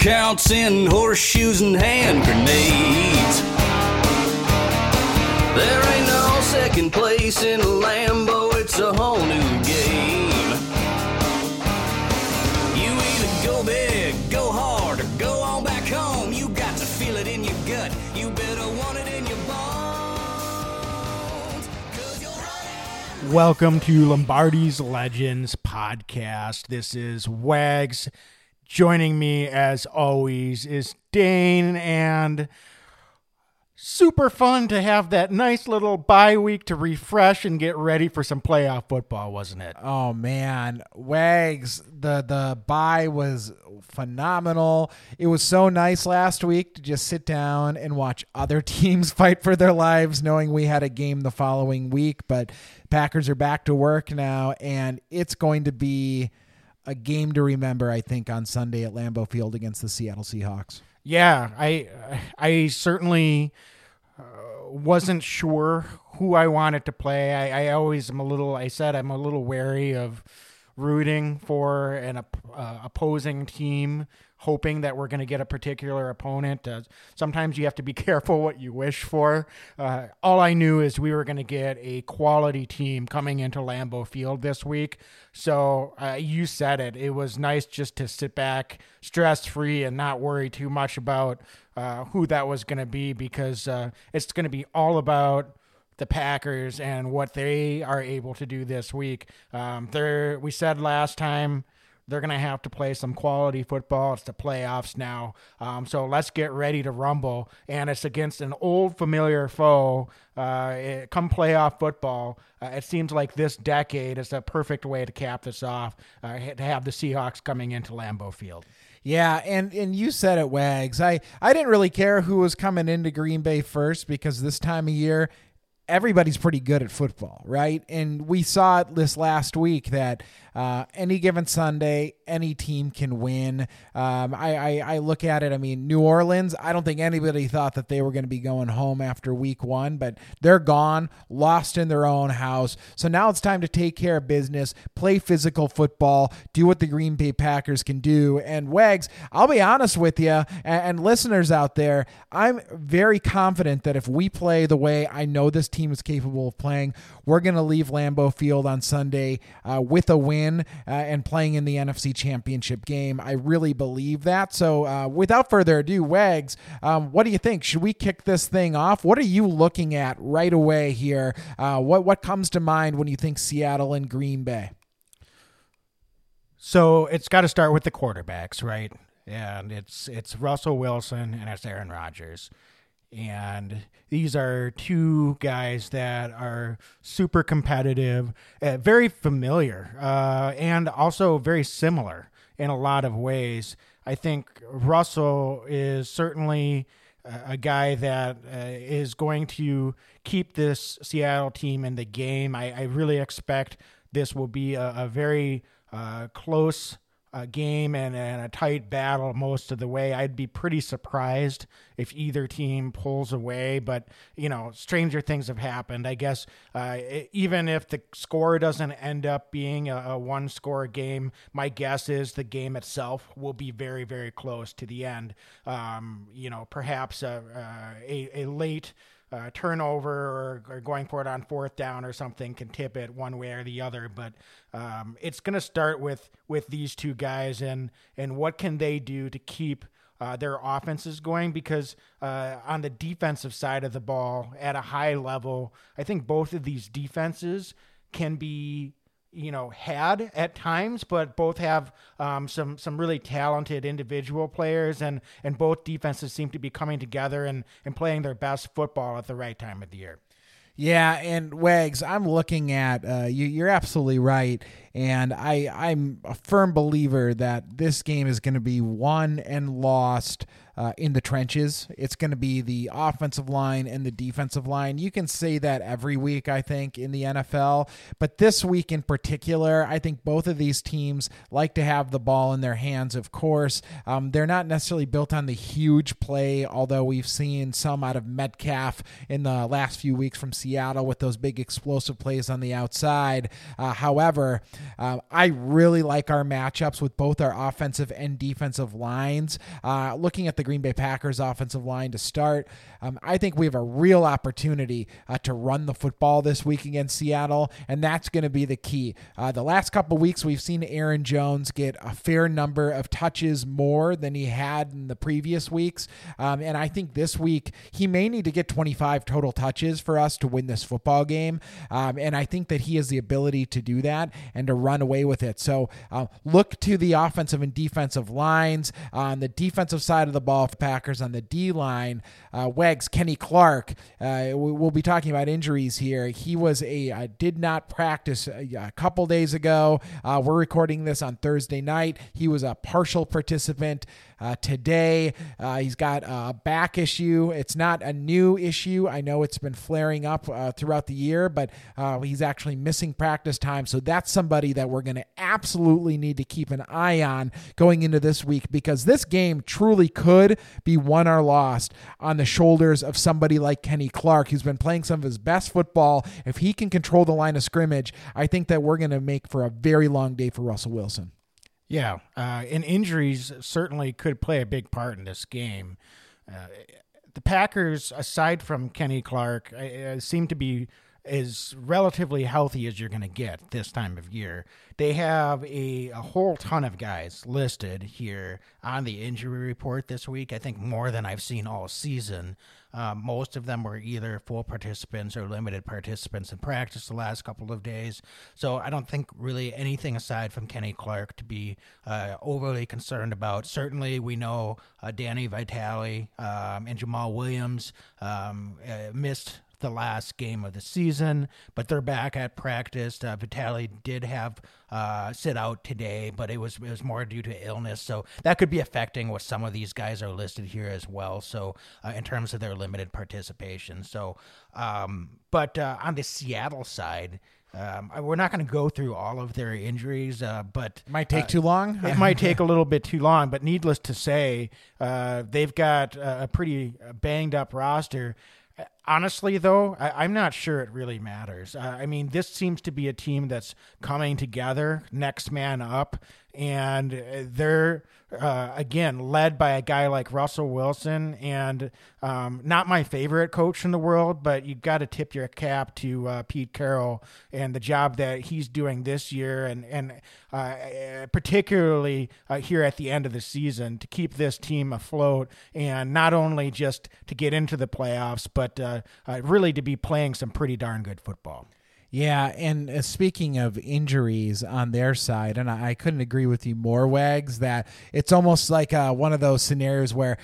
Counts in horseshoes and hand grenades. There ain't no second place in Lambeau, it's a whole new game. You either go big, go hard, or go on back home. You got to feel it in your gut, you better want it in your bones, 'cause you're running. Welcome to Lombardi's Legends Podcast. This is Wags. Joining me, as always, is Dane, and super fun to have that nice little bye week to refresh and get ready for some playoff football, wasn't it? Oh, man. Wags, the bye was phenomenal. It was so nice last week to just sit down and watch other teams fight for their lives, knowing we had a game the following week, but Packers are back to work now, and it's going to be a game to remember, I think, on Sunday at Lambeau Field against the Seattle Seahawks. Yeah, I certainly wasn't sure who I wanted to play. I always am a little, I said I'm a little wary of rooting for an opposing team, hoping that we're going to get a particular opponent. Sometimes you have to be careful what you wish for. All I knew is we were going to get a quality team coming into Lambeau Field this week. So you said it. It was nice just to sit back, stress-free, and not worry too much about who that was going to be, because it's going to be all about the Packers and what they are able to do this week. We said last time, they're going to have to play some quality football. It's the playoffs now. So let's get ready to rumble. And it's against an old familiar foe. Come playoff football, it seems like this decade is a perfect way to cap this off, to have the Seahawks coming into Lambeau Field. Yeah, and you said it, Wags. I didn't really care who was coming into Green Bay first, because this time of year, everybody's pretty good at football, right? And we saw this last week that any given Sunday, any team can win. I look at it, I mean, New Orleans, I don't think anybody thought that they were going to be going home after week one, but they're gone, lost in their own house. So now it's time to take care of business, play physical football, do what the Green Bay Packers can do. And Wags, I'll be honest with you, and listeners out there, I'm very confident that if we play the way I know this team is capable of playing, we're going to leave Lambeau Field on Sunday with a win and playing in the NFC Championship game. I really believe that. So without further ado, Wags, what do you think? Should we kick this thing off? What are you looking at right away here? What comes to mind when you think Seattle and Green Bay? So it's got to start with the quarterbacks, right? And it's Russell Wilson and it's Aaron Rodgers. And these are two guys that are super competitive, very familiar, and also very similar in a lot of ways. I think Russell is certainly a guy that is going to keep this Seattle team in the game. I really expect this will be a very close game and a tight battle most of the way. I'd be pretty surprised if either team pulls away, but you know, stranger things have happened. I guess even if the score doesn't end up being a one-score game, my guess is the game itself will be very, very close to the end. You know, perhaps a late turnover or going for it on fourth down or something can tip it one way or the other. But it's going to start with these two guys and what can they do to keep their offenses going, because on the defensive side of the ball at a high level, I think both of these defenses can be, you know, had at times, but both have some really talented individual players, and both defenses seem to be coming together and playing their best football at the right time of the year. Yeah, and Wags, I'm looking at you're absolutely right, and I'm a firm believer that this game is going to be won and lost in the trenches. It's going to be the offensive line and the defensive line. You can say that every week, I think, in the NFL, but this week in particular, I think both of these teams like to have the ball in their hands, of course. They're not necessarily built on the huge play, although we've seen some out of Metcalf in the last few weeks from Seattle with those big explosive plays on the outside. However, I really like our matchups with both our offensive and defensive lines. Looking at the Green Bay Packers offensive line to start, I think we have a real opportunity to run the football this week against Seattle, and that's going to be the key. The last couple weeks, we've seen Aaron Jones get a fair number of touches more than he had in the previous weeks, and I think this week he may need to get 25 total touches for us to win this football game, and I think that he has the ability to do that and to run away with it. So look to the offensive and defensive lines. On the defensive side of the ball, the Packers on the D-line, Wags, Kenny Clark, we'll be talking about injuries here. He was did not practice a couple days ago. We're recording this on Thursday night. He was a partial participant today. He's got a back issue. It's not a new issue. I know it's been flaring up throughout the year, but he's actually missing practice time. So that's somebody that we're going to absolutely need to keep an eye on going into this week, because this game truly could be won or lost on the shoulders of somebody like Kenny Clark, who's been playing some of his best football. If he can control the line of scrimmage, I think that we're going to make for a very long day for Russell Wilson. Yeah, and injuries certainly could play a big part in this game. The Packers, aside from Kenny Clark, seem to be as relatively healthy as you're going to get this time of year. They have a whole ton of guys listed here on the injury report this week. I think more than I've seen all season. Most of them were either full participants or limited participants in practice the last couple of days. So I don't think really anything aside from Kenny Clark to be overly concerned about. Certainly we know Danny Vitale and Jamal Williams missed the last game of the season, but they're back at practice. Vitale did have sit out today, but it was more due to illness. So that could be affecting what some of these guys are listed here as well. So in terms of their limited participation. So, but on the Seattle side, we're not going to go through all of their injuries, but might take too long. It might take a little bit too long, but needless to say, they've got a pretty banged up roster. Honestly, though, I'm not sure it really matters. I mean, this seems to be a team that's coming together, next man up, and they're, again, led by a guy like Russell Wilson, and not my favorite coach in the world, but you've got to tip your cap to Pete Carroll and the job that he's doing this year, and particularly here at the end of the season, to keep this team afloat, and not only just to get into the playoffs, but really to be playing some pretty darn good football. Yeah, and speaking of injuries on their side, and I couldn't agree with you more, Wags, that it's almost like one of those scenarios where,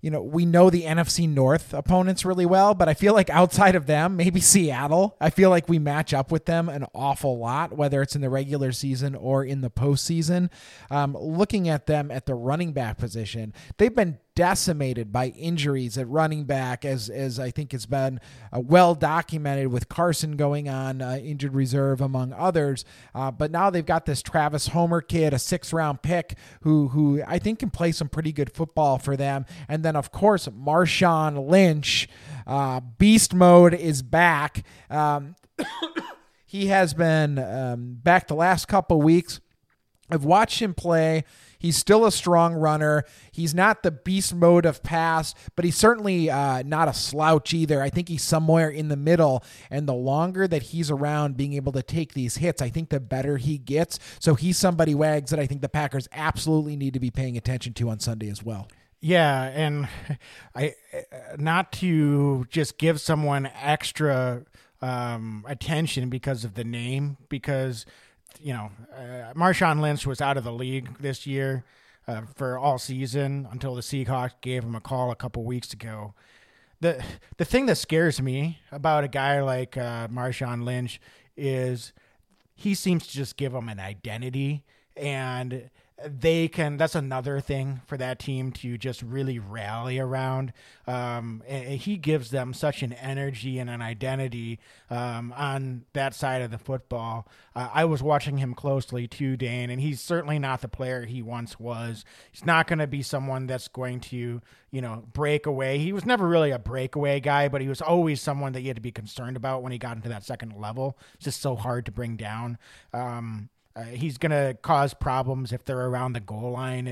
we know the NFC North opponents really well, but I feel like outside of them, maybe Seattle, I feel like we match up with them an awful lot, whether it's in the regular season or in the postseason. Looking at them at the running back position, they've been decimated by injuries at running back, as I think it's been well documented, with Carson going on injured reserve among others. But now they've got this Travis Homer kid, a 6th round pick, who I think can play some pretty good football for them. And then of course Marshawn Lynch, beast mode is back. He has been back the last couple weeks. I've watched him play. He's still a strong runner. He's not the beast mode of past, but he's certainly not a slouch either. I think he's somewhere in the middle, and the longer that he's around being able to take these hits, I think the better he gets. So he's somebody, Wags, that I think the Packers absolutely need to be paying attention to on Sunday as well. Yeah, and I not to just give someone extra attention because of the name, because Marshawn Lynch was out of the league this year for all season until the Seahawks gave him a call a couple weeks ago. The thing that scares me about a guy like Marshawn Lynch is he seems to just give him an identity, and they can, that's another thing for that team to just really rally around. And he gives them such an energy and an identity on that side of the football. I was watching him closely too, Dan, and he's certainly not the player he once was. He's not going to be someone that's going to, you know, break away. He was never really a breakaway guy, but he was always someone that you had to be concerned about when he got into that second level. It's just so hard to bring down. He's going to cause problems if they're around the goal line.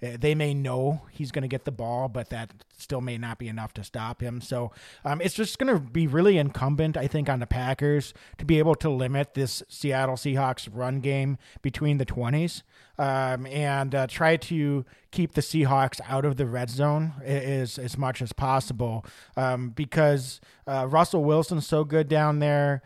They may know he's going to get the ball, but that still may not be enough to stop him. So it's just going to be really incumbent, I think, on the Packers to be able to limit this Seattle Seahawks run game between the 20s and try to keep the Seahawks out of the red zone as much as possible because Russell Wilson's so good down there.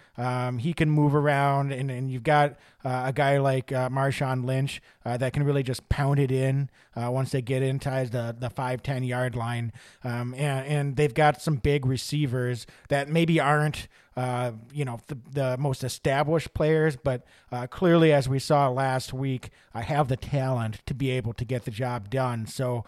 He can move around, and you've got a guy like Marshawn Lynch that can really just pound it in once they get inside the 5-10 yard line. And they've got some big receivers that maybe aren't the most established players, but clearly, as we saw last week, have the talent to be able to get the job done. So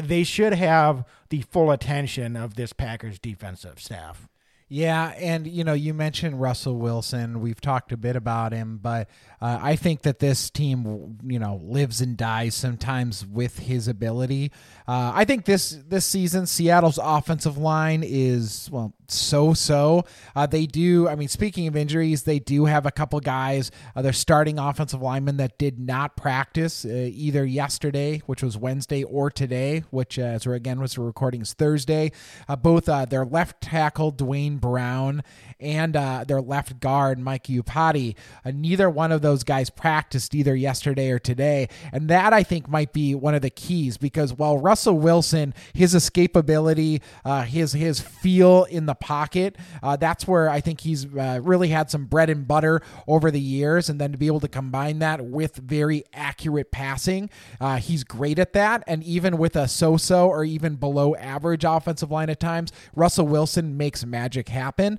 they should have the full attention of this Packers defensive staff. Yeah, and, you know, you mentioned Russell Wilson. We've talked a bit about him, but I think that this team, you know, lives and dies sometimes with his ability. I think this season, Seattle's offensive line is, well, so-so. They do, I mean, speaking of injuries, they do have a couple guys, their starting offensive linemen that did not practice either yesterday, which was Wednesday, or today, which, as we're again, was recording is Thursday. Both their left tackle, Dwayne Brown, and their left guard, Mike Iupati. Neither one of those guys practiced either yesterday or today, and that I think might be one of the keys, because while Russell Wilson, his escapability, his feel in the pocket, that's where I think he's really had some bread and butter over the years, and then to be able to combine that with very accurate passing, he's great at that. And even with a so-so or even below average offensive line at times, Russell Wilson makes magic happen.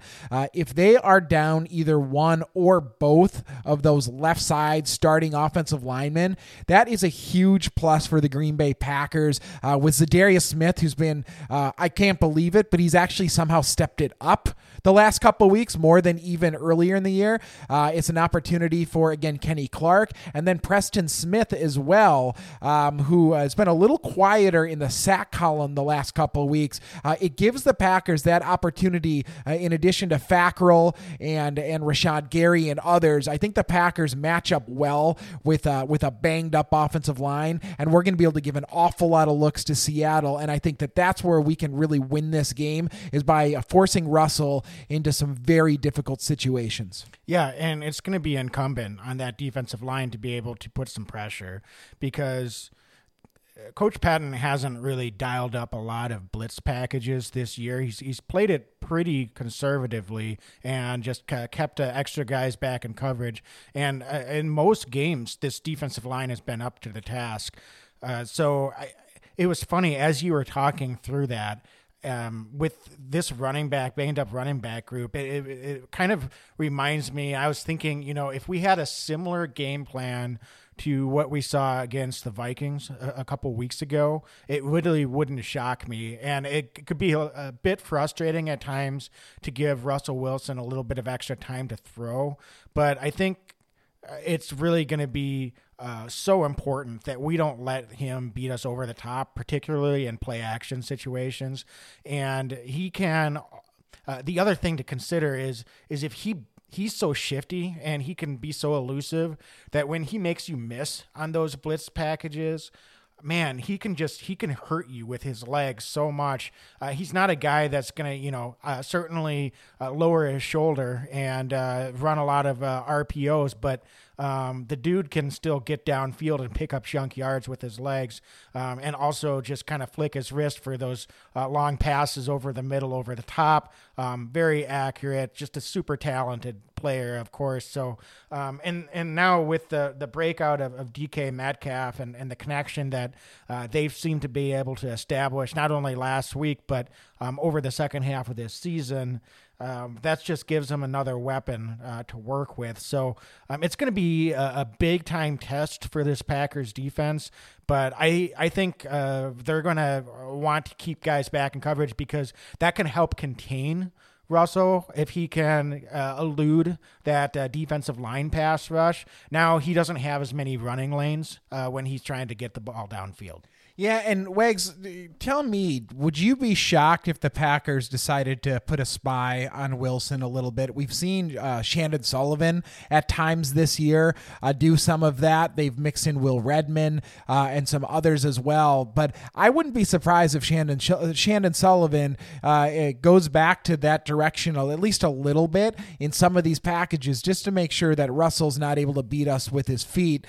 If they are down either one or both of those left side starting offensive linemen, that is a huge plus for the Green Bay Packers. With Zadarius Smith, who's been, I can't believe it, but he's actually somehow stepped it up the last couple of weeks more than even earlier in the year. It's an opportunity for, again, Kenny Clark, and then Preston Smith as well, who has been a little quieter in the sack column the last couple of weeks. It gives the Packers that opportunity. In addition to Fackrell and Rashad Gary and others, I think the Packers match up well with a banged up offensive line, and we're going to be able to give an awful lot of looks to Seattle. And I think that that's where we can really win this game, is by forcing Russell into some very difficult situations. Yeah, and it's going to be incumbent on that defensive line to be able to put some pressure, because Coach Patton hasn't really dialed up a lot of blitz packages this year. He's played it pretty conservatively and just kept extra guys back in coverage. And in most games, this defensive line has been up to the task. So it was funny as you were talking through that. With this banged up running back group, it kind of reminds me, I was thinking, you know, if we had a similar game plan to what we saw against the Vikings a couple weeks ago, it really wouldn't shock me. And it could be a bit frustrating at times to give Russell Wilson a little bit of extra time to throw, but I think it's really going to be so important that we don't let him beat us over the top, particularly in play action situations. And he can, the other thing to consider is if he's so shifty and he can be so elusive that when he makes you miss on those blitz packages, man, he can hurt you with his legs so much. He's not a guy that's going to, certainly lower his shoulder and run a lot of RPOs, but the dude can still get downfield and pick up chunk yards with his legs, and also just kind of flick his wrist for those long passes over the middle, over the top. Very accurate, just a super talented player, of course. So, and now with the breakout of DK Metcalf and the connection that they've seemed to be able to establish, not only last week, but over the second half of this season, That just gives them another weapon to work with. So it's going to be a big-time test for this Packers defense, but I think they're going to want to keep guys back in coverage because that can help contain Russell if he can elude that defensive line pass rush. Now he doesn't have as many running lanes when he's trying to get the ball downfield. Yeah, and Wags, tell me, would you be shocked if the Packers decided to put a spy on Wilson a little bit? We've seen Chandon Sullivan at times this year do some of that. They've mixed in Will Redman and some others as well. But I wouldn't be surprised if Chandon Sullivan it goes back to that direction at least a little bit in some of these packages just to make sure that Russell's not able to beat us with his feet.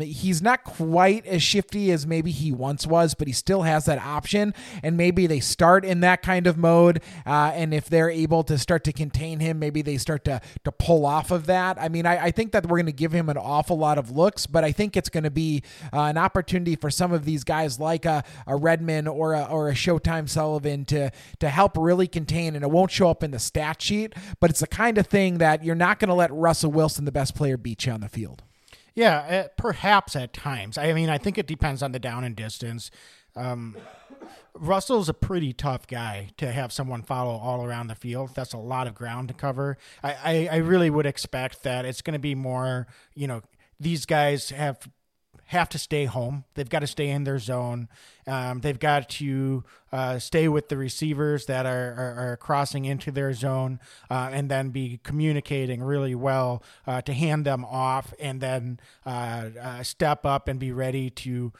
He's not quite as shifty as maybe he once was, but he still has that option, and maybe they start in that kind of mode, and if they're able to start to contain him, maybe they start to pull off of that. I mean, I think that we're going to give him an awful lot of looks, but I think it's going to be an opportunity for some of these guys like a Redman or a Showtime Sullivan to help really contain, and it won't show up in the stat sheet, but it's the kind of thing that you're not going to let Russell Wilson, the best player, beat you on the field. Yeah, perhaps at times. I mean, I think it depends on the down and distance. Russell's a pretty tough guy to have someone follow all around the field. That's a lot of ground to cover. I really would expect that it's going to be more, you know, these guys have to stay home. They've got to stay in their zone. They've got to stay with the receivers that are crossing into their zone and then be communicating really well to hand them off and then step up and be ready to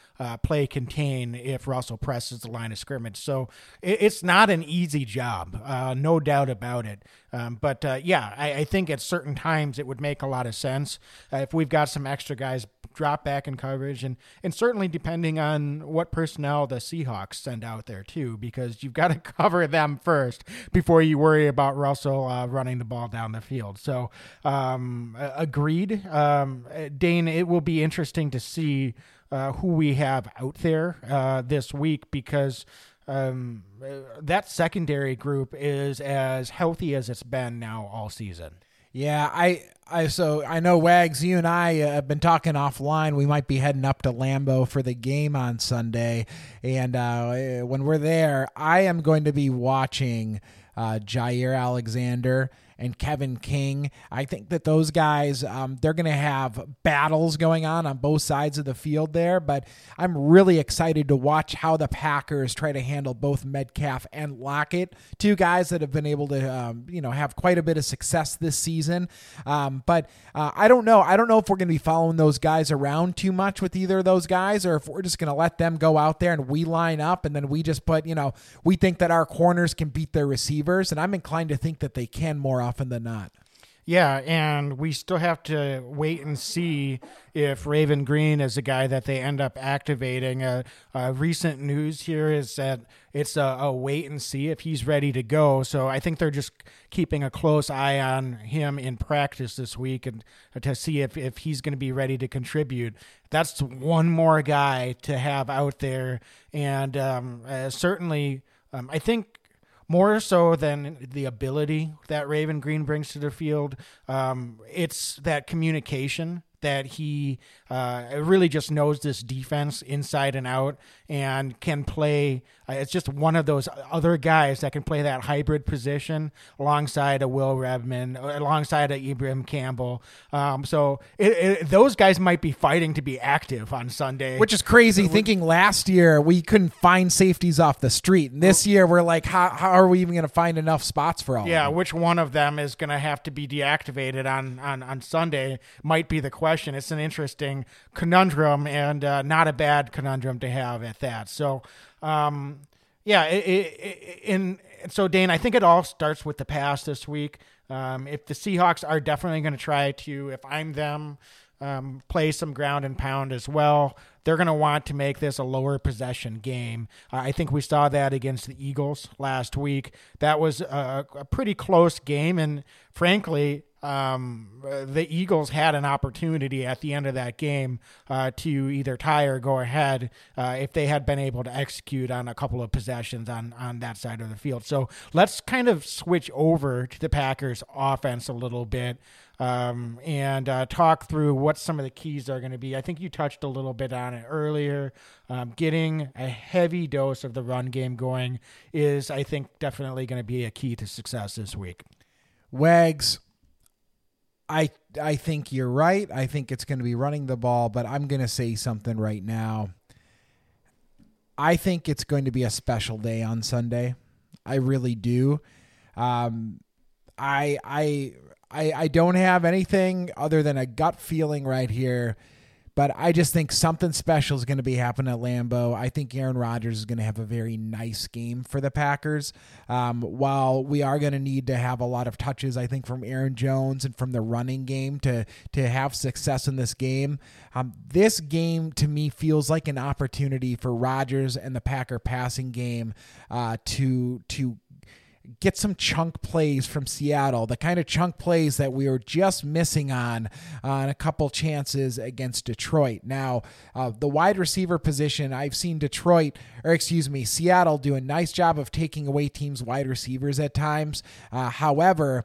play contain if Russell presses the line of scrimmage. So it's not an easy job, no doubt about it. But I think at certain times it would make a lot of sense if we've got some extra guys drop back in coverage and certainly depending on what personnel the Seahawks send out there too, because you've got to cover them first before you worry about Russell running the ball down the field. So agreed. Dane, it will be interesting to see who we have out there this week because that secondary group is as healthy as it's been now all season. Yeah, so I know, Wags, you and I have been talking offline. We might be heading up to Lambeau for the game on Sunday. And when we're there, I am going to be watching Jair Alexander and Kevin King. I think that those guys, they're going to have battles going on both sides of the field there, but I'm really excited to watch how the Packers try to handle both Metcalf and Lockett, two guys that have been able to, have quite a bit of success this season. But I don't know. I don't know if we're going to be following those guys around too much with either of those guys, or if we're just going to let them go out there and we line up and then we just put, we think that our corners can beat their receivers. And I'm inclined to think that they can more often than not. Yeah, and we still have to wait and see if Raven Greene is the guy that they end up activating. Recent news here is that it's a wait and see if he's ready to go. So I think they're just keeping a close eye on him in practice this week and to see if he's going to be ready to contribute. That's one more guy to have out there. And certainly, I think, more so than the ability that Raven Greene brings to the field, it's that communication that he really just knows this defense inside and out and can play. It's just one of those other guys that can play that hybrid position alongside a Will Redman, alongside a Ibrahim Campbell. So those guys might be fighting to be active on Sunday. Which is crazy, thinking last year we couldn't find safeties off the street. And this year we're like, how are we even going to find enough spots for all of them? Which one of them is going to have to be deactivated on Sunday might be the question. It's an interesting conundrum and not a bad conundrum to have at that. So, so Dane, I think it all starts with the pass this week. If the Seahawks are definitely going to try to, if I'm them, play some ground and pound as well, they're going to want to make this a lower possession game. I think we saw that against the Eagles last week. That was a pretty close game, and frankly, The Eagles had an opportunity at the end of that game to either tie or go ahead if they had been able to execute on a couple of possessions on that side of the field. So let's kind of switch over to the Packers offense a little bit and talk through what some of the keys are going to be. I think you touched a little bit on it earlier. Getting a heavy dose of the run game going is, I think, definitely going to be a key to success this week. Wags, I think you're right. I think it's going to be running the ball, but I'm going to say something right now. I think it's going to be a special day on Sunday. I really do. I don't have anything other than a gut feeling right here, but I just think something special is going to be happening at Lambeau. I think Aaron Rodgers is going to have a very nice game for the Packers. While we are going to need to have a lot of touches, I think, from Aaron Jones and from the running game to have success in this game. This game, to me, feels like an opportunity for Rodgers and the Packer passing game to get some chunk plays from Seattle, the kind of chunk plays that we were just missing on a couple chances against Detroit. Now, the wide receiver position, I've seen Seattle do a nice job of taking away teams' wide receivers at times. However,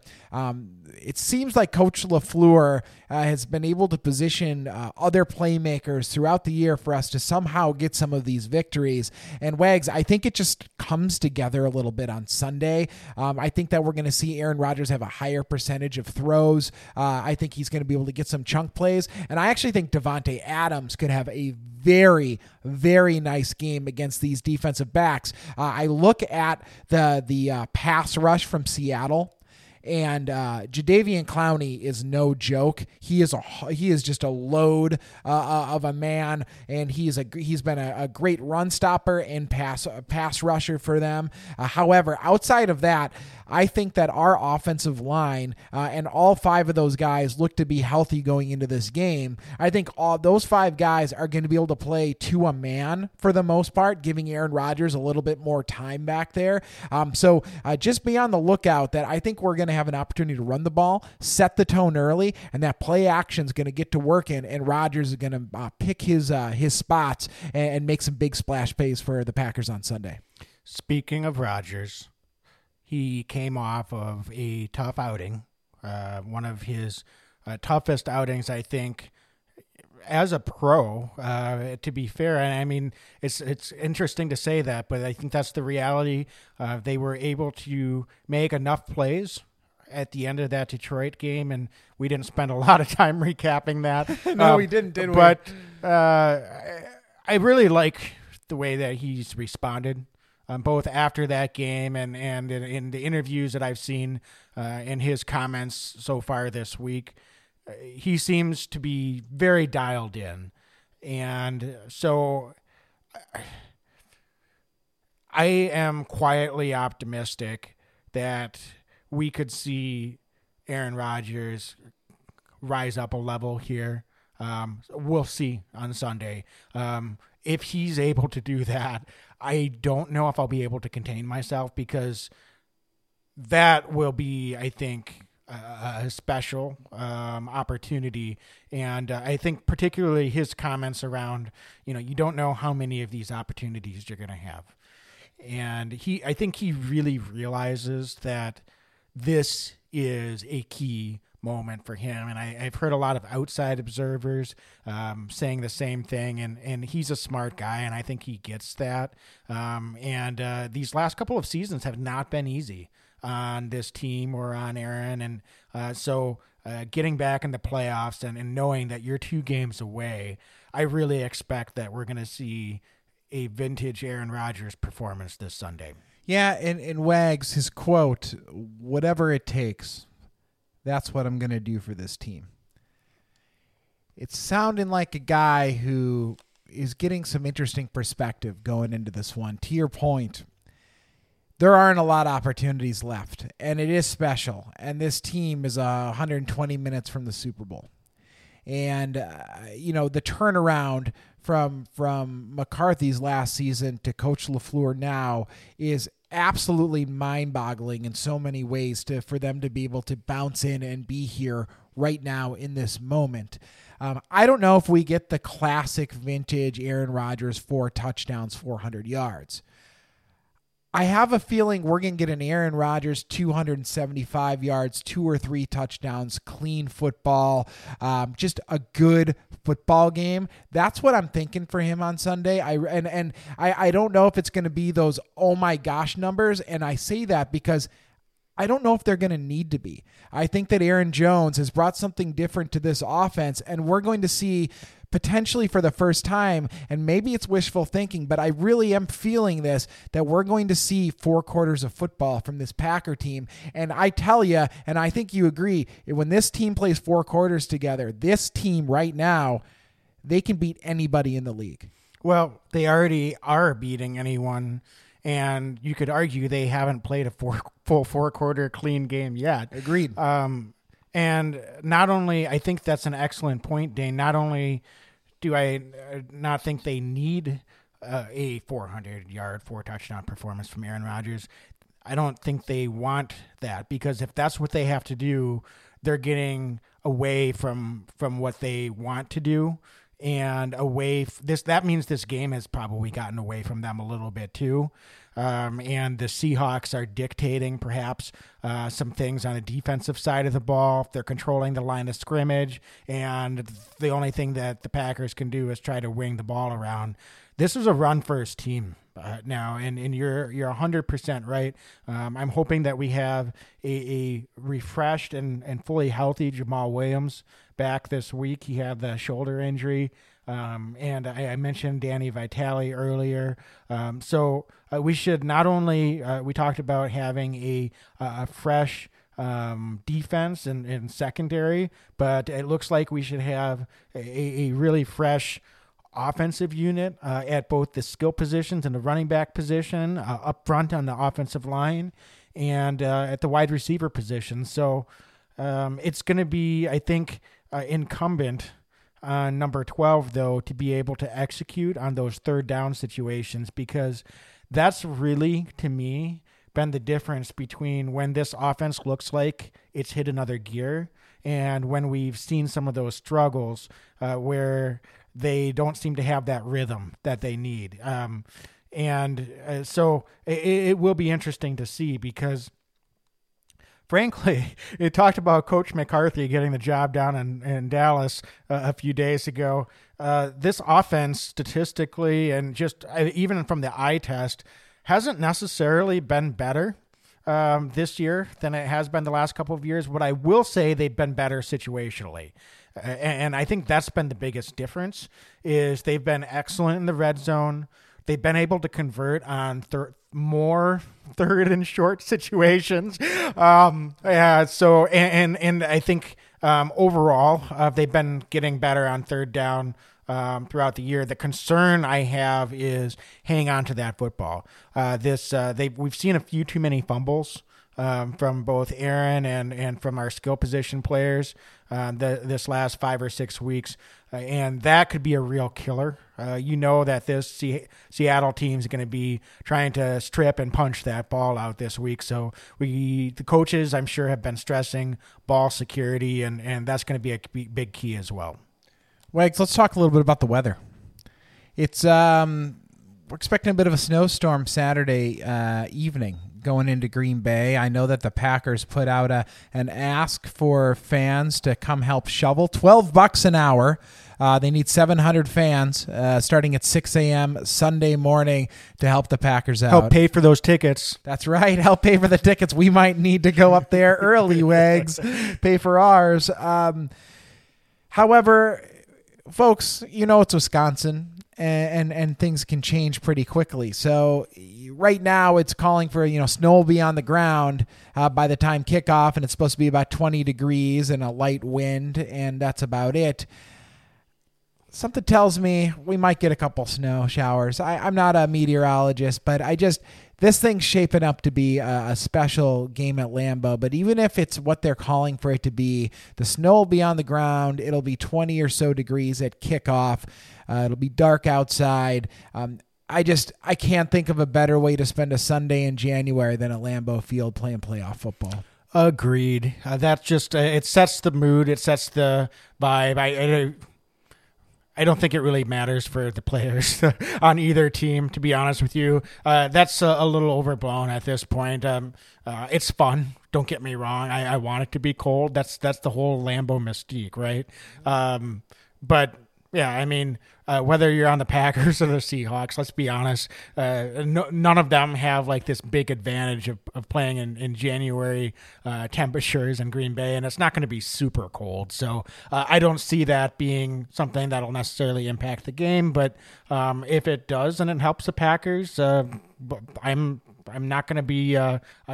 it seems like Coach LaFleur has been able to position other playmakers throughout the year for us to somehow get some of these victories. And Wags, I think it just comes together a little bit on Sunday. I think that we're going to see Aaron Rodgers have a higher percentage of throws. I think he's going to be able to get some chunk plays. And I actually think Devontae Adams could have a very, very nice game against these defensive backs. I look at the pass rush from Seattle. And Jadavian Clowney is no joke. He is just a load of a man, and he's been a great run stopper and pass rusher for them. However, outside of that, I think that our offensive line and all five of those guys look to be healthy going into this game. I think all those five guys are going to be able to play to a man for the most part, giving Aaron Rodgers a little bit more time back there. So just be on the lookout that I think we're going to have an opportunity to run the ball, set the tone early, and that play action is going to get to work, and Rodgers is going to pick his spots and make some big splash plays for the Packers on Sunday. Speaking of Rodgers, he came off of a tough outing, one of his toughest outings, I think, as a pro, to be fair. And I mean, it's interesting to say that, but I think that's the reality. They were able to make enough plays at the end of that Detroit game, and we didn't spend a lot of time recapping that. No, we didn't, did we? But I really like the way that he's responded, both after that game and in the interviews that I've seen in his comments so far this week. He seems to be very dialed in. And so I am quietly optimistic that we could see Aaron Rodgers rise up a level here. We'll see on Sunday. If he's able to do that, I don't know if I'll be able to contain myself, because that will be, I think, a special opportunity. And I think particularly his comments around, you don't know how many of these opportunities you're going to have. And I think he really realizes that this is a key moment for him. And I've heard a lot of outside observers saying the same thing. And he's a smart guy, and I think he gets that. And these last couple of seasons have not been easy on this team or on Aaron. And so getting back in the playoffs and knowing that you're 2 games away, I really expect that we're going to see a vintage Aaron Rodgers performance this Sunday. Yeah, and Wags, his quote, "Whatever it takes, that's what I'm going to do for this team." It's sounding like a guy who is getting some interesting perspective going into this one. To your point, there aren't a lot of opportunities left, and it is special. And this team is 120 minutes from the Super Bowl. And, the turnaround from McCarthy's last season to Coach LaFleur now is absolutely mind-boggling in so many ways for them to be able to bounce in and be here right now in this moment. I don't know if we get the classic vintage Aaron Rodgers, 4 touchdowns, 400 yards. I have a feeling we're going to get an Aaron Rodgers, 275 yards, 2 or 3 touchdowns, clean football, just a good football game. That's what I'm thinking for him on Sunday. I don't know if it's going to be those, oh my gosh, numbers. And I say that because I don't know if they're going to need to be. I think that Aaron Jones has brought something different to this offense, and we're going to see potentially for the first time, and maybe it's wishful thinking, but I really am feeling this, that we're going to see 4 quarters of football from this Packer team. And I tell you, and I think you agree, when this team plays 4 quarters together, this team right now, they can beat anybody in the league. Well, they already are beating anyone, and you could argue they haven't played a full 4 quarter clean game yet. Agreed. And not only, I think that's an excellent point, Dane. Not only do I not think they need a 400-yard, 4-touchdown performance from Aaron Rodgers, I don't think they want that, because if that's what they have to do, they're getting away from what they want to do, and away that means this game has probably gotten away from them a little bit too. And the Seahawks are dictating perhaps some things on the defensive side of the ball. They're controlling the line of scrimmage, and the only thing that the Packers can do is try to wing the ball around. This is a run-first team now, and you're 100% right. I'm hoping that we have a refreshed and fully healthy Jamal Williams back this week. He had the shoulder injury. And I mentioned Danny Vitale earlier. So we should not only, we talked about having a fresh defense and secondary, but it looks like we should have a really fresh offensive unit at both the skill positions and the running back position, up front on the offensive line, and at the wide receiver position. So it's going to be, I think, incumbent on number 12, though, to be able to execute on those third down situations, because that's really, to me, been the difference between when this offense looks like it's hit another gear and when we've seen some of those struggles where they don't seem to have that rhythm that they need. And so it will be interesting to see, because frankly, it talked about Coach McCarthy getting the job down in Dallas a few days ago. This offense, statistically, and just even from the eye test, hasn't necessarily been better this year than it has been the last couple of years. What I will say, they've been better situationally. And I think that's been the biggest difference, is they've been excellent in the red zone. They've been able to convert on more third and short situations. So I think overall they've been getting better on third down throughout the year. The concern I have is hang on to that football. We've seen a few too many fumbles from both Aaron and from our skill position players this last 5 or 6 weeks. And that could be a real killer. You know that this Seattle team is going to be trying to strip and punch that ball out this week. So the coaches, I'm sure, have been stressing ball security, and that's going to be a big key as well. Wags, let's talk a little bit about the weather. It's we're expecting a bit of a snowstorm Saturday evening going into Green Bay. I know that the Packers put out an ask for fans to come help shovel. $12 an hour. They need 700 fans starting at 6 a.m. Sunday morning to help the Packers out. Help pay for those tickets. That's right. Help pay for the tickets. We might need to go up there early, Wags. Pay for ours. However, folks, you know it's Wisconsin. And things can change pretty quickly. So right now it's calling for, snow will be on the ground by the time kickoff, and it's supposed to be about 20 degrees and a light wind, and that's about it. Something tells me we might get a couple snow showers. I'm not a meteorologist, but this thing's shaping up to be a special game at Lambeau. But even if it's what they're calling for it to be, the snow will be on the ground. It'll be 20 or so degrees at kickoff. It'll be dark outside. I can't think of a better way to spend a Sunday in January than at Lambeau Field playing playoff football. Agreed. That just it sets the mood. It sets the vibe. I don't think it really matters for the players on either team, to be honest with you. That's a little overblown at this point. It's fun. Don't get me wrong. I want it to be cold. That's the whole Lambeau mystique, right? But yeah, I mean, whether you're on the Packers or the Seahawks, let's be honest, none of them have like this big advantage of playing in January temperatures in Green Bay, and it's not going to be super cold. So I don't see that being something that'll necessarily impact the game. But if it does and it helps the Packers, I'm not going to be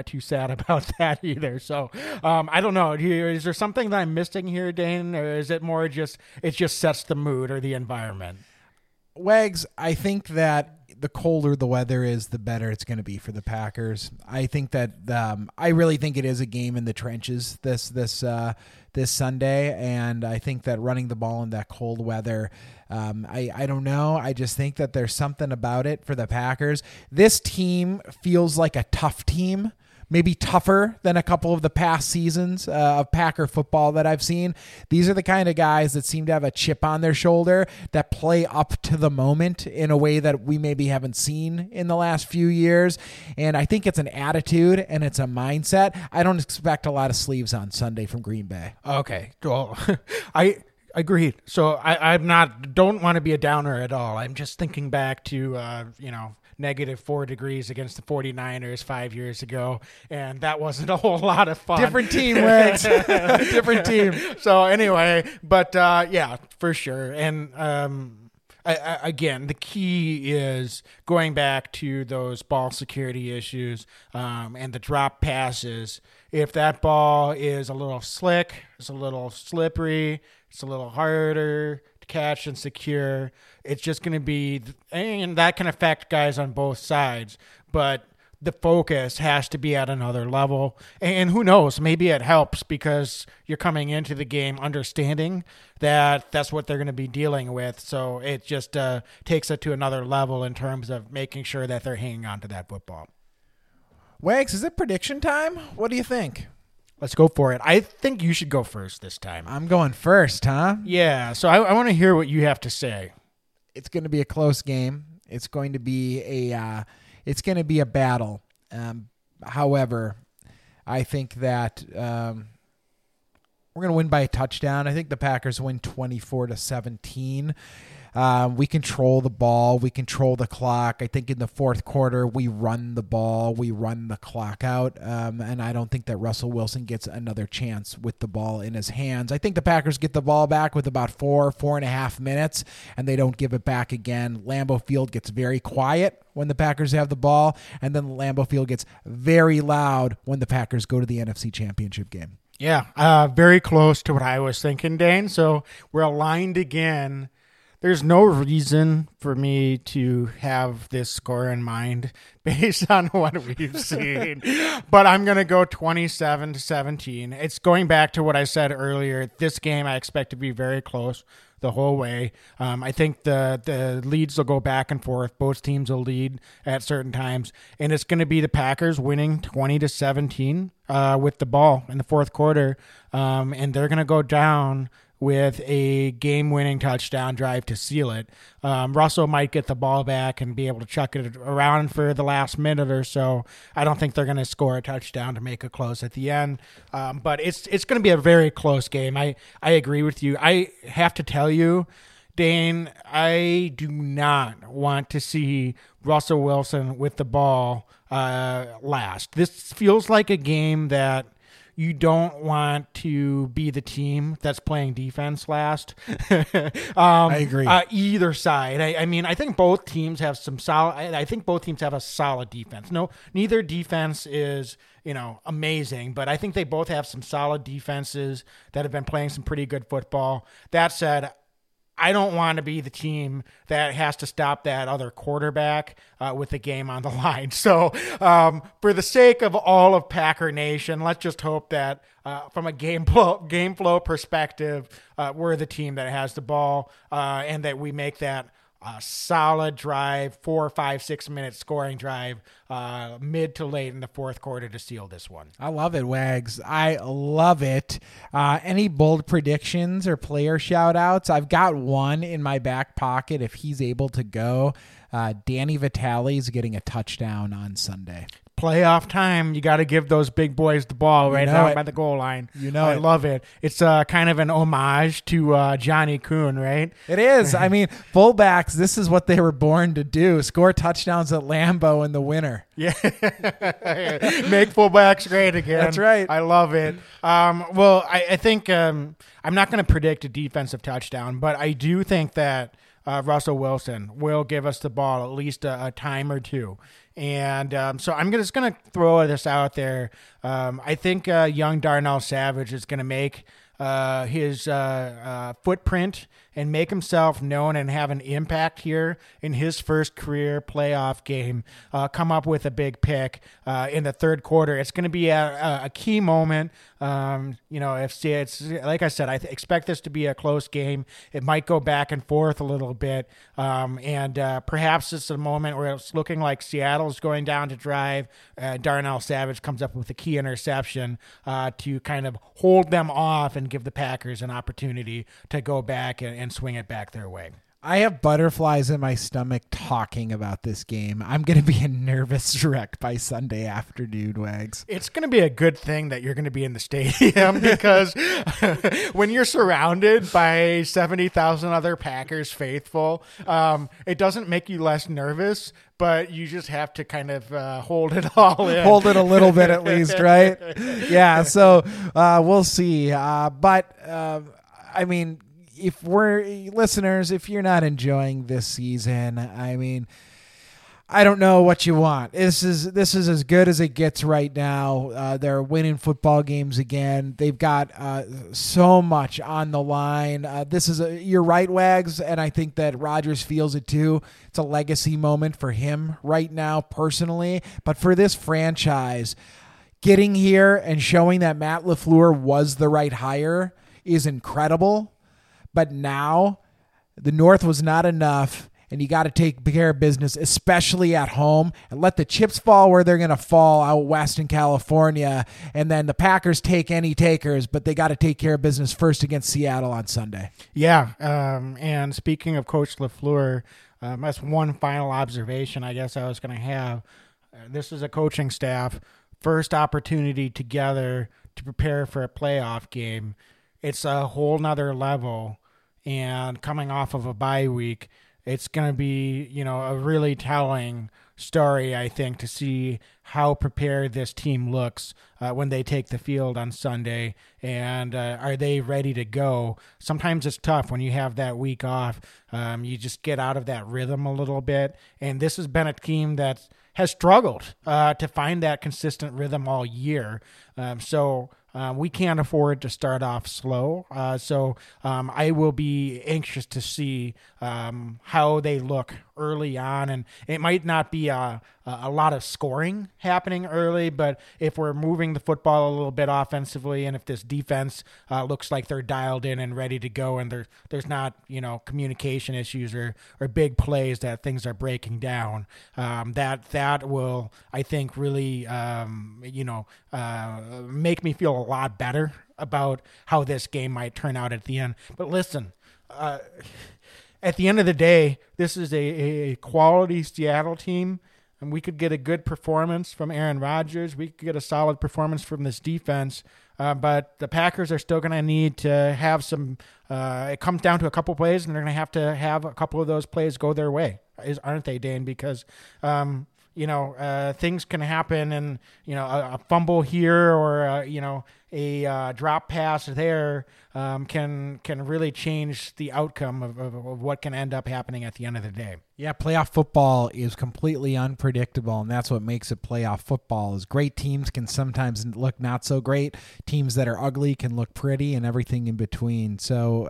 too sad about that either. So I don't know. Is there something that I'm missing here, Dane, or is it more just it just sets the mood or the environment? Wags, I think that the colder the weather is, the better it's going to be for the Packers. I think that I really think it is a game in the trenches this Sunday, and I think that running the ball in that cold weather, I don't know. I just think that there's something about it for the Packers. This team feels like a tough team, maybe tougher than a couple of the past seasons of Packer football that I've seen. These are the kind of guys that seem to have a chip on their shoulder, that play up to the moment in a way that we maybe haven't seen in the last few years. And I think it's an attitude and it's a mindset. I don't expect a lot of sleeves on Sunday from Green Bay. Okay. Well, Agreed. So don't want to be a downer at all. I'm just thinking back to, negative 4 degrees against the 49ers 5 years ago. And that wasn't a whole lot of fun. Different team, Wags. Different team. So anyway, but yeah, for sure. And again, the key is going back to those ball security issues and the drop passes. If that ball is a little slick, it's a little slippery, it's a little harder to catch and secure. It's just going to be, and that can affect guys on both sides, but the focus has to be at another level. And who knows, maybe it helps because you're coming into the game understanding that that's what they're going to be dealing with. So it just takes it to another level in terms of making sure that they're hanging on to that football. Wags, is it prediction time? What do you think? Let's go for it. I think you should go first this time. I'm going first, huh? Yeah, so I want to hear what you have to say. It's going to be a close game. It's going to be a battle. However, I think that we're going to win by a touchdown. I think the Packers win 24-17. We control the ball. We control the clock. I think in the fourth quarter, we run the ball. We run the clock out. And I don't think that Russell Wilson gets another chance with the ball in his hands. I think the Packers get the ball back with about 4.5 minutes, and they don't give it back again. Lambeau Field gets very quiet when the Packers have the ball, and then Lambeau Field gets very loud when the Packers go to the NFC Championship game. Yeah, very close to what I was thinking, Dane. So we're aligned again. There's no reason for me to have this score in mind based on what we've seen, but I'm going to go 27-17. It's going back to what I said earlier. This game I expect to be very close the whole way. I think the leads will go back and forth. Both teams will lead at certain times, and it's going to be the Packers winning 20-17 with the ball in the fourth quarter, and they're going to go down with a game-winning touchdown drive to seal it. Russell might get the ball back and be able to chuck it around for the last minute or so. I don't think they're going to score a touchdown to make it close at the end. But it's going to be a very close game. I agree with you. I have to tell you, Dane, I do not want to see Russell Wilson with the ball last. This feels like a game that you don't want to be the team that's playing defense last. I agree. Either side. I mean, I think both teams have some solid. I think both teams have a solid defense. No, neither defense is, amazing, but I think they both have some solid defenses that have been playing some pretty good football. That said, I don't want to be the team that has to stop that other quarterback with the game on the line. So for the sake of all of Packer Nation, let's just hope that from a game flow perspective, we're the team that has the ball and that we make that a solid drive, 4, 5, 6 minute scoring drive, mid to late in the fourth quarter to seal this one. I love it, Wags. I love it. Any bold predictions or player shout outs? I've got one in my back pocket if he's able to go. Danny Vitale is getting a touchdown on Sunday. Playoff time, you got to give those big boys the ball right out by the goal line. You know, I love it. It's kind of an homage to Johnny Kuhn, right? It is. I mean, fullbacks, this is what they were born to do, score touchdowns at Lambeau in the winter. Yeah. Make fullbacks great again. That's right. I love it. Well, I think I'm not going to predict a defensive touchdown, but I do think that Russell Wilson will give us the ball at least a time or two. And so I'm just going to throw this out there. I think young Darnell Savage is going to make his footprint and make himself known and have an impact here in his first career playoff game, come up with a big pick in the third quarter. It's going to be a key moment. You know, if it's like I said, I expect this to be a close game. It might go back and forth a little bit. And perhaps it's a moment where it's looking like Seattle's going down to drive. Darnell Savage comes up with a key interception to kind of hold them off and give the Packers an opportunity to go back and swing it back their way. I have butterflies in my stomach talking about this game. I'm going to be a nervous wreck by Sunday afternoon, Wags. It's going to be a good thing that you're going to be in the stadium because when you're surrounded by 70,000 other Packers faithful, it doesn't make you less nervous, but you just have to kind of hold it all in. Hold it a little bit at least, right? Yeah, so we'll see. I mean, if you're not enjoying this season, I mean, I don't know what you want. This is as good as it gets right now. They're winning football games again. They've got so much on the line. You're right, Wags, and I think that Rodgers feels it too. It's a legacy moment for him right now personally, but for this franchise, getting here and showing that Matt LaFleur was the right hire is incredible. But now the North was not enough, and you got to take care of business, especially at home, and let the chips fall where they're going to fall out west in California. And then the Packers take any takers, but they got to take care of business first against Seattle on Sunday. Yeah. And speaking of Coach LaFleur, that's one final observation I guess I was going to have. This is a coaching staff first opportunity together to prepare for a playoff game. It's a whole nother level. And coming off of a bye week, it's going to be, you know, a really telling story, I think, to see how prepared this team looks when they take the field on Sunday. And are they ready to go? Sometimes it's tough when you have that week off. You just get out of that rhythm a little bit. And this has been a team that has struggled to find that consistent rhythm all year. We can't afford to start off slow. So I will be anxious to see how they look early on. And it might not be a lot of scoring happening early, but if we're moving the football a little bit offensively and if this defense looks like they're dialed in and ready to go and there's not, you know, communication issues or big plays that things are breaking down, that will, I think, really, make me feel a lot better about how this game might turn out at the end. But listen, at the end of the day, this is a quality Seattle team, and we could get a good performance from Aaron Rodgers. We could get a solid performance from this defense, but the Packers are still going to need to have some it comes down to a couple plays, and they're going to have a couple of those plays go their way, aren't they, Dane? Because things can happen, and, you know, a fumble here or, a drop pass there can really change the outcome of what can end up happening at the end of the day. Yeah, playoff football is completely unpredictable, and that's what makes it playoff football is great teams can sometimes look not so great. Teams that are ugly can look pretty and everything in between. So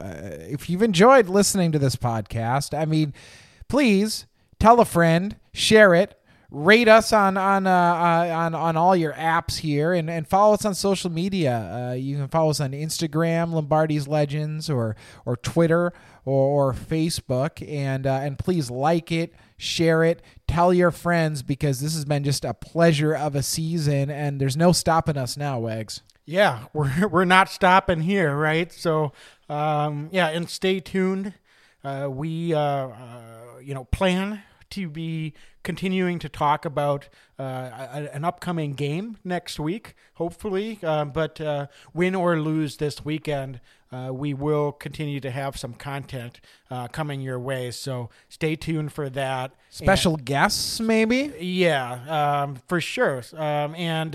if you've enjoyed listening to this podcast, I mean, please tell a friend, share it. Rate us on all your apps here and follow us on social media. You can follow us on Instagram, Lombardi's Legends, or Twitter or Facebook, and please like it, share it, tell your friends, because this has been just a pleasure of a season, and there's no stopping us now, Wags. Yeah, we're not stopping here, right? So, yeah, and stay tuned. We plan to be continuing to talk about an upcoming game next week, hopefully. But win or lose this weekend, we will continue to have some content coming your way. So stay tuned for that. Special guests, maybe? Yeah, for sure. And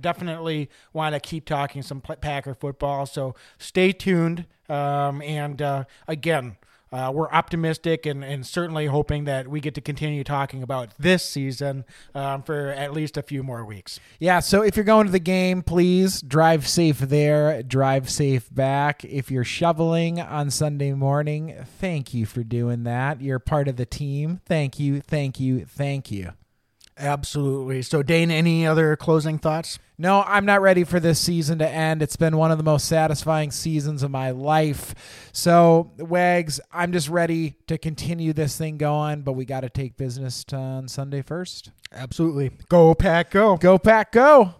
definitely want to keep talking some Packer football. So stay tuned. Again, we're optimistic and certainly hoping that we get to continue talking about this season for at least a few more weeks. Yeah, so if you're going to the game, please drive safe there, drive safe back. If you're shoveling on Sunday morning, thank you for doing that. You're part of the team. Thank you, thank you, thank you. Absolutely. So, Dane, any other closing thoughts? No, I'm not ready for this season to end. It's been one of the most satisfying seasons of my life. So, Wags, I'm just ready to continue this thing going, but we got to take business on Sunday first. Absolutely. Go, Pack, go. Go, Pack, go.